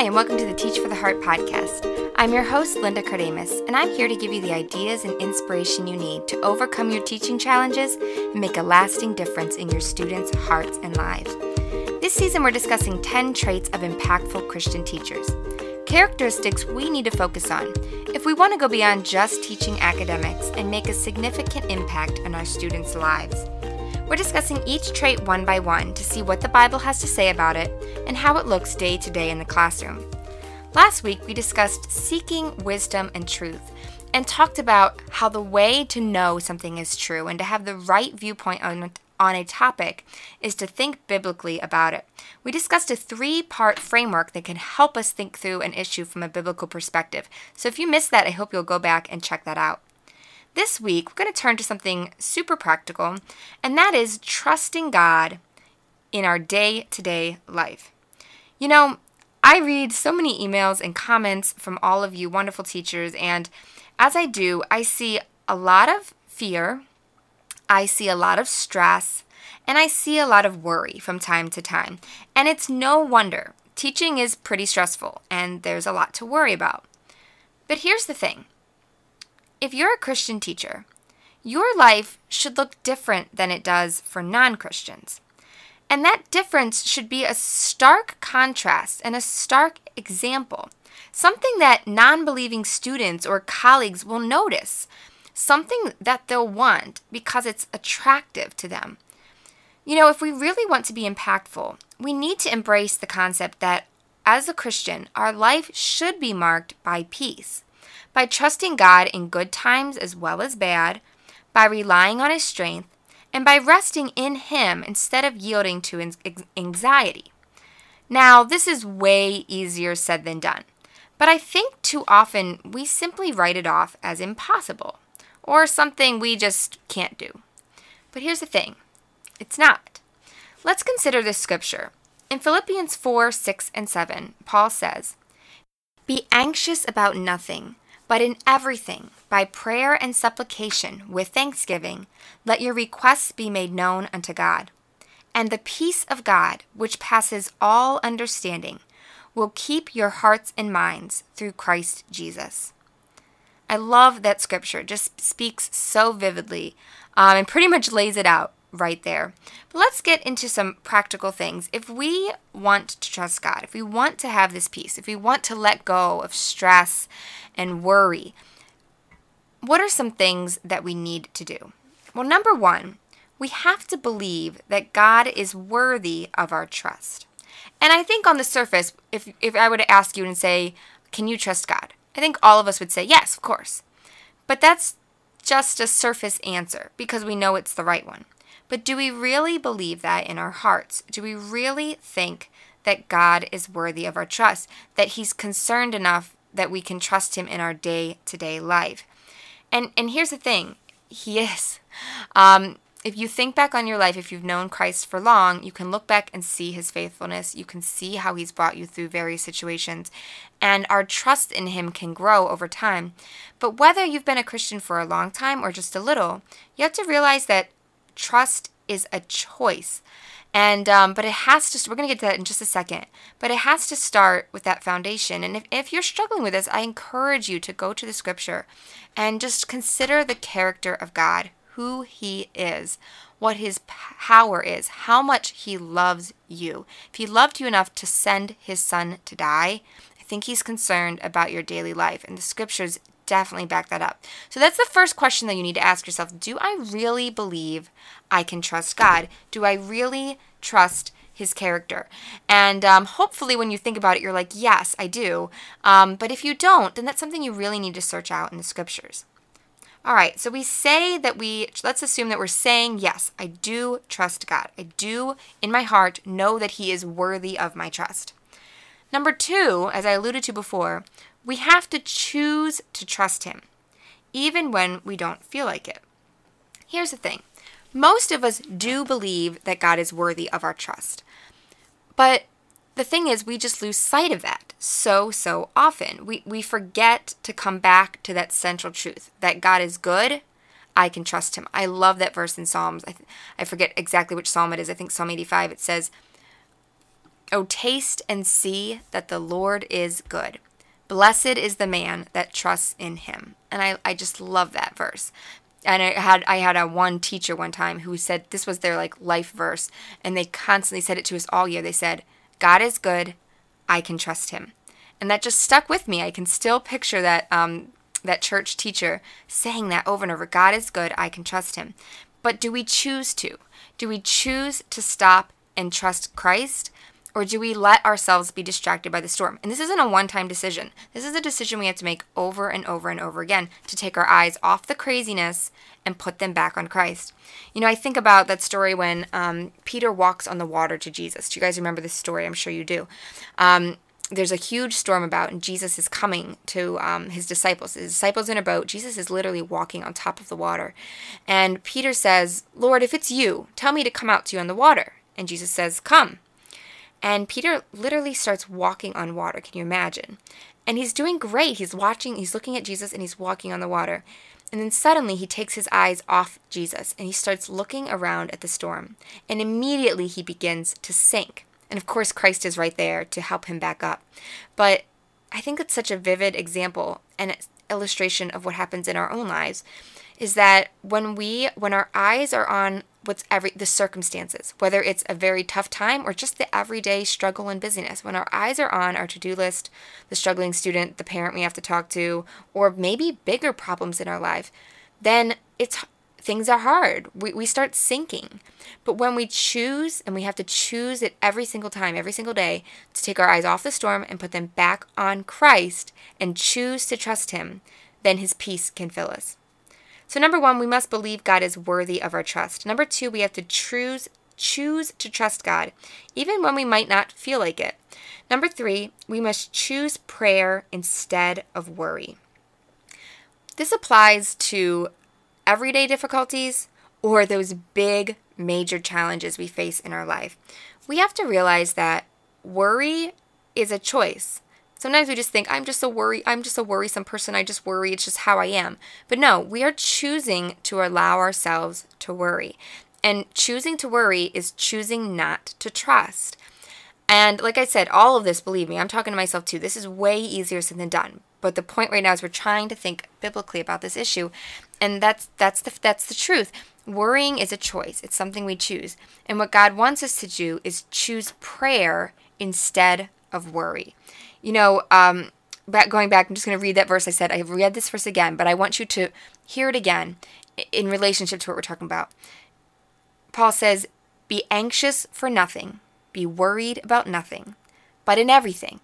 Hi, and welcome to the Teach for the Heart podcast. I'm your host, Linda Cardamus, and I'm here to give you the ideas and inspiration you need to overcome your teaching challenges and make a lasting difference in your students' hearts and lives. This season, we're discussing 10 traits of impactful Christian teachers, characteristics we need to focus on if we want to go beyond just teaching academics and make a significant impact on our students' lives. We're discussing each trait one by one to see what the Bible has to say about it and how it looks day to day in the classroom. Last week, we discussed seeking wisdom and truth and talked about how the way to know something is true and to have the right viewpoint on a topic is to think biblically about it. We discussed a three-part framework that can help us think through an issue from a biblical perspective. So if you missed that, I hope you'll go back and check that out. This week, we're going to turn to something super practical, and that is trusting God in our day-to-day life. You know, I read so many emails and comments from all of you wonderful teachers, and as I do, I see a lot of fear, I see a lot of stress, and I see a lot of worry from time to time. And it's no wonder. Teaching is pretty stressful, and there's a lot to worry about. But here's the thing. If you're a Christian teacher, your life should look different than it does for non-Christians. And that difference should be a stark contrast and a stark example, something that non-believing students or colleagues will notice, something that they'll want because it's attractive to them. You know, if we really want to be impactful, we need to embrace the concept that as a Christian, our life should be marked by peace. By trusting God in good times as well as bad, by relying on His strength, and by resting in Him instead of yielding to anxiety. Now, this is way easier said than done, but I think too often we simply write it off as impossible or something we just can't do. But here's the thing, it's not. Let's consider this scripture. In Philippians 4, 6, and 7, Paul says, "Be anxious about nothing, but in everything, by prayer and supplication, with thanksgiving, let your requests be made known unto God. And the peace of God, which passes all understanding, will keep your hearts and minds through Christ Jesus." I love that scripture. It just speaks so vividly and pretty much lays it out right there. But let's get into some practical things. If we want to trust God, if we want to have this peace, if we want to let go of stress and worry, what are some things that we need to do? Well, number one, we have to believe that God is worthy of our trust. And I think on the surface, if I were to ask you and say, "Can you trust God?" I think all of us would say, "Yes, of course." But that's just a surface answer because we know it's the right one. But do we really believe that in our hearts? Do we really think that God is worthy of our trust, that He's concerned enough that we can trust Him in our day-to-day life? And here's the thing, He is. If you think back on your life, if you've known Christ for long, you can look back and see His faithfulness. You can see how He's brought you through various situations. And our trust in Him can grow over time. But whether you've been a Christian for a long time or just a little, you have to realize that trust is a choice, and but it has to. We're going to get to that in just a second. But it has to start with that foundation. And if you're struggling with this, I encourage you to go to the scripture and just consider the character of God, who He is, what His power is, how much He loves you. If He loved you enough to send His Son to die, I think He's concerned about your daily life, and the scriptures definitely back that up. So that's the first question that you need to ask yourself. Do I really believe I can trust God? Do I really trust His character? And hopefully when you think about it, you're like, yes, I do. But if you don't, then that's something you really need to search out in the scriptures. All right, so let's assume that we're saying, yes, I do trust God. I do, in my heart, know that He is worthy of my trust. Number two, as I alluded to before, we have to choose to trust Him, even when we don't feel like it. Here's the thing. Most of us do believe that God is worthy of our trust. But the thing is, we just lose sight of that so often. We forget to come back to that central truth, that God is good, I can trust Him. I love that verse in Psalms. I forget exactly which psalm it is. I think Psalm 85, it says, "O taste and see that the Lord is good. Blessed is the man that trusts in him." And I just love that verse. And I had a one teacher one time who said this was their like life verse, and they constantly said it to us all year. They said, "God is good. I can trust him." And that just stuck with me. I can still picture that church teacher saying that over and over. God is good. I can trust him. But do we choose to? Do we choose to stop and trust Christ? Or do we let ourselves be distracted by the storm? And this isn't a one-time decision. This is a decision we have to make over and over and over again to take our eyes off the craziness and put them back on Christ. You know, I think about that story when Peter walks on the water to Jesus. Do you guys remember this story? I'm sure you do. There's a huge storm about, and Jesus is coming to his disciples. His disciples in a boat. Jesus is literally walking on top of the water. And Peter says, "Lord, if it's you, tell me to come out to you on the water." And Jesus says, "Come." And Peter literally starts walking on water. Can you imagine? And he's doing great. He's watching, he's looking at Jesus, and he's walking on the water. And then suddenly he takes his eyes off Jesus, and he starts looking around at the storm. And immediately he begins to sink. And of course, Christ is right there to help him back up. But I think it's such a vivid example and illustration of what happens in our own lives, is that when our eyes are on the circumstances, whether it's a very tough time or just the everyday struggle and busyness, when our eyes are on our to-do list, the struggling student, the parent we have to talk to, or maybe bigger problems in our life, then things are hard. We start sinking. But when we choose, and we have to choose it every single time, every single day, to take our eyes off the storm and put them back on Christ and choose to trust him, then his peace can fill us. So number one, we must believe God is worthy of our trust. Number two, we have to choose to trust God, even when we might not feel like it. Number three, we must choose prayer instead of worry. This applies to everyday difficulties or those big, major challenges we face in our life. We have to realize that worry is a choice. Sometimes we just think, I'm just a worrisome person, I just worry, it's just how I am. But no, we are choosing to allow ourselves to worry. And choosing to worry is choosing not to trust. And like I said, all of this, believe me, I'm talking to myself too, this is way easier said than done. But the point right now is we're trying to think biblically about this issue, and that's the truth. Worrying is a choice. It's something we choose. And what God wants us to do is choose prayer instead of worry. You know, going back, I'm just going to read that verse. I said, I have read this verse again, but I want you to hear it again in relationship to what we're talking about. Paul says, "Be anxious for nothing, be worried about nothing, but in everything,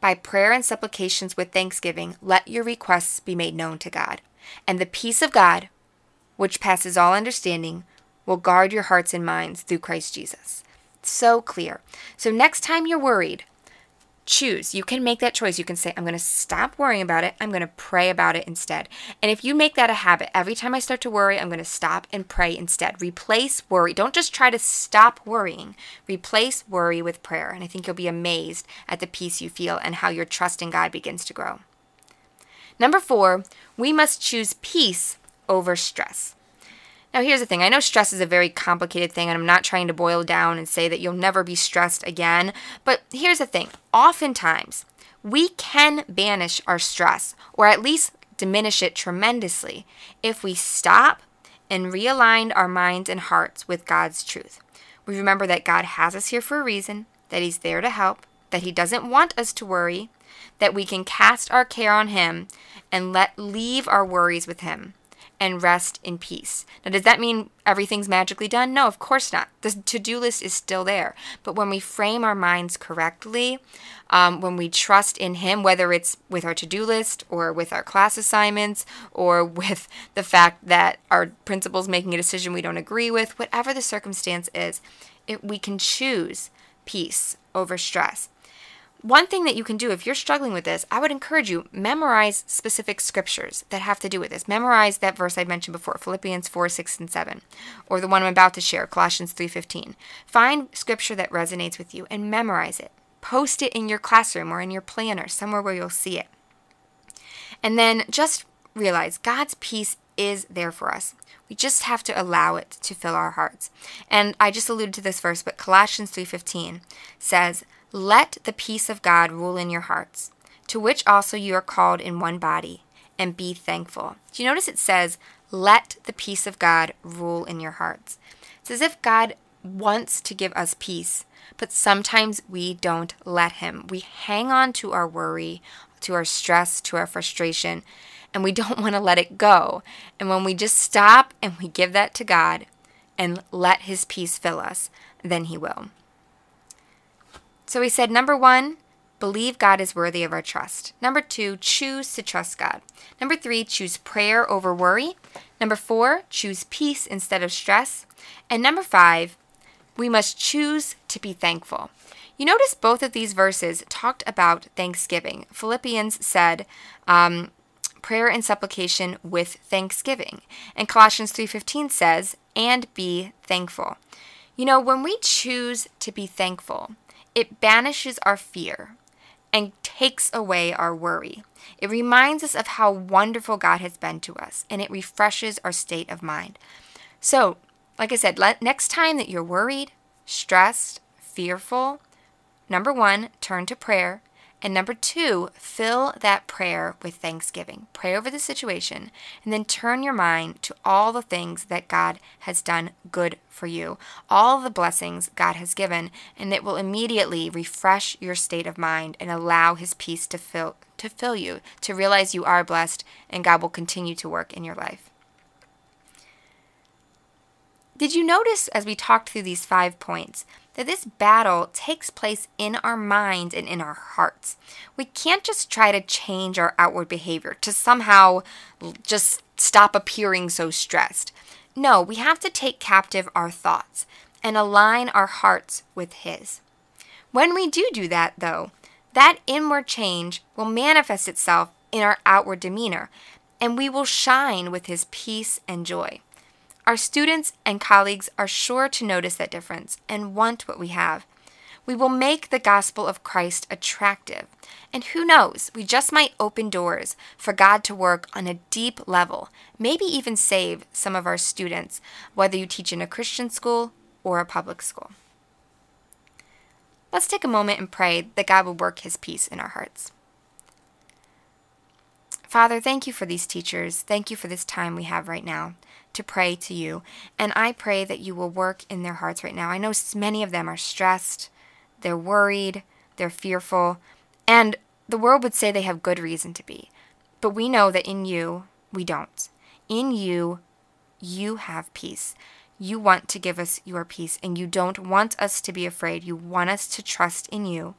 by prayer and supplications with thanksgiving, let your requests be made known to God. And the peace of God, which passes all understanding, will guard your hearts and minds through Christ Jesus." So clear. So next time you're worried, choose. You can make that choice. You can say, I'm going to stop worrying about it. I'm going to pray about it instead. And if you make that a habit, every time I start to worry, I'm going to stop and pray instead. Replace worry. Don't just try to stop worrying. Replace worry with prayer. And I think you'll be amazed at the peace you feel and how your trust in God begins to grow. Number four, we must choose peace over stress. Now, here's the thing. I know stress is a very complicated thing, and I'm not trying to boil down and say that you'll never be stressed again. But here's the thing. Oftentimes, we can banish our stress, or at least diminish it tremendously, if we stop and realign our minds and hearts with God's truth. We remember that God has us here for a reason, that he's there to help, that he doesn't want us to worry, that we can cast our care on him and leave our worries with him, and rest in peace. Now, does that mean everything's magically done? No, of course not. The to-do list is still there. But when we frame our minds correctly, when we trust in him, whether it's with our to-do list or with our class assignments or with the fact that our principal's making a decision we don't agree with, whatever the circumstance is, we can choose peace over stress. One thing that you can do if you're struggling with this, I would encourage you, memorize specific scriptures that have to do with this. Memorize that verse I mentioned before, Philippians 4:6-7, or the one I'm about to share, Colossians 3:15. Find scripture that resonates with you and memorize it. Post it in your classroom or in your planner, somewhere where you'll see it. And then just realize God's peace is there for us. We just have to allow it to fill our hearts. And I just alluded to this verse, but Colossians 3:15 says, Let the peace of God rule in your hearts, to which also you are called in one body, and be thankful. Do you notice it says, let the peace of God rule in your hearts? It's as if God wants to give us peace, but sometimes we don't let Him. We hang on to our worry, to our stress, to our frustration, and we don't want to let it go. And when we just stop and we give that to God and let His peace fill us, then He will. So we said, number one, believe God is worthy of our trust. Number two, choose to trust God. Number three, choose prayer over worry. Number four, choose peace instead of stress. And number five, we must choose to be thankful. You notice both of these verses talked about thanksgiving. Philippians said, prayer and supplication with thanksgiving. And Colossians 3:15 says, and be thankful. You know, when we choose to be thankful, it banishes our fear and takes away our worry. It reminds us of how wonderful God has been to us, and it refreshes our state of mind. So, like I said, next time that you're worried, stressed, fearful, number one, turn to prayer. And number two, fill that prayer with thanksgiving. Pray over the situation, and then turn your mind to all the things that God has done good for you, all the blessings God has given, and it will immediately refresh your state of mind and allow His peace to fill you, to realize you are blessed, and God will continue to work in your life. Did you notice as we talked through these 5 points that this battle takes place in our minds and in our hearts? We can't just try to change our outward behavior to somehow just stop appearing so stressed. No, we have to take captive our thoughts and align our hearts with His. When we do that, though, that inward change will manifest itself in our outward demeanor, and we will shine with His peace and joy. Our students and colleagues are sure to notice that difference and want what we have. We will make the gospel of Christ attractive. And who knows, we just might open doors for God to work on a deep level, maybe even save some of our students, whether you teach in a Christian school or a public school. Let's take a moment and pray that God will work His peace in our hearts. Father, thank You for these teachers. Thank You for this time we have right now to pray to You. And I pray that You will work in their hearts right now. I know many of them are stressed, they're worried, they're fearful, and the world would say they have good reason to be. But we know that in You, we don't. In You, You have peace. You want to give us Your peace, and You don't want us to be afraid. You want us to trust in You.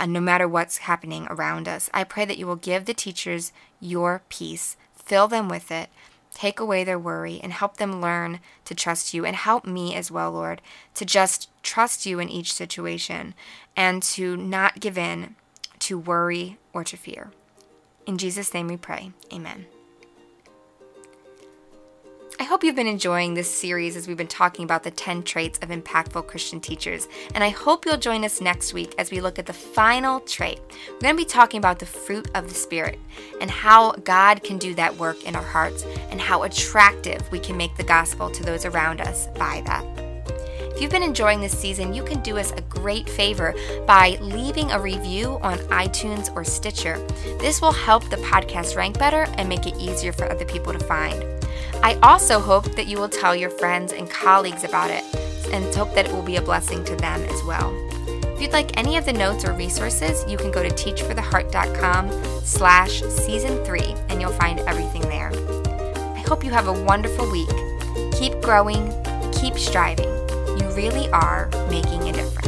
And no matter what's happening around us, I pray that You will give the teachers Your peace, fill them with it, take away their worry, and help them learn to trust You. And help me as well, Lord, to just trust You in each situation and to not give in to worry or to fear. In Jesus' name we pray. Amen. I hope you've been enjoying this series as we've been talking about the 10 traits of impactful Christian teachers, and I hope you'll join us next week as we look at the final trait. We're going to be talking about the fruit of the Spirit and how God can do that work in our hearts and how attractive we can make the gospel to those around us by that. If you've been enjoying this season, you can do us a great favor by leaving a review on iTunes or Stitcher. This will help the podcast rank better and make it easier for other people to find. I also hope that you will tell your friends and colleagues about it and hope that it will be a blessing to them as well. If you'd like any of the notes or resources, you can go to teachfortheheart.com/season 3 and you'll find everything there. I hope you have a wonderful week. Keep growing, keep striving. You really are making a difference.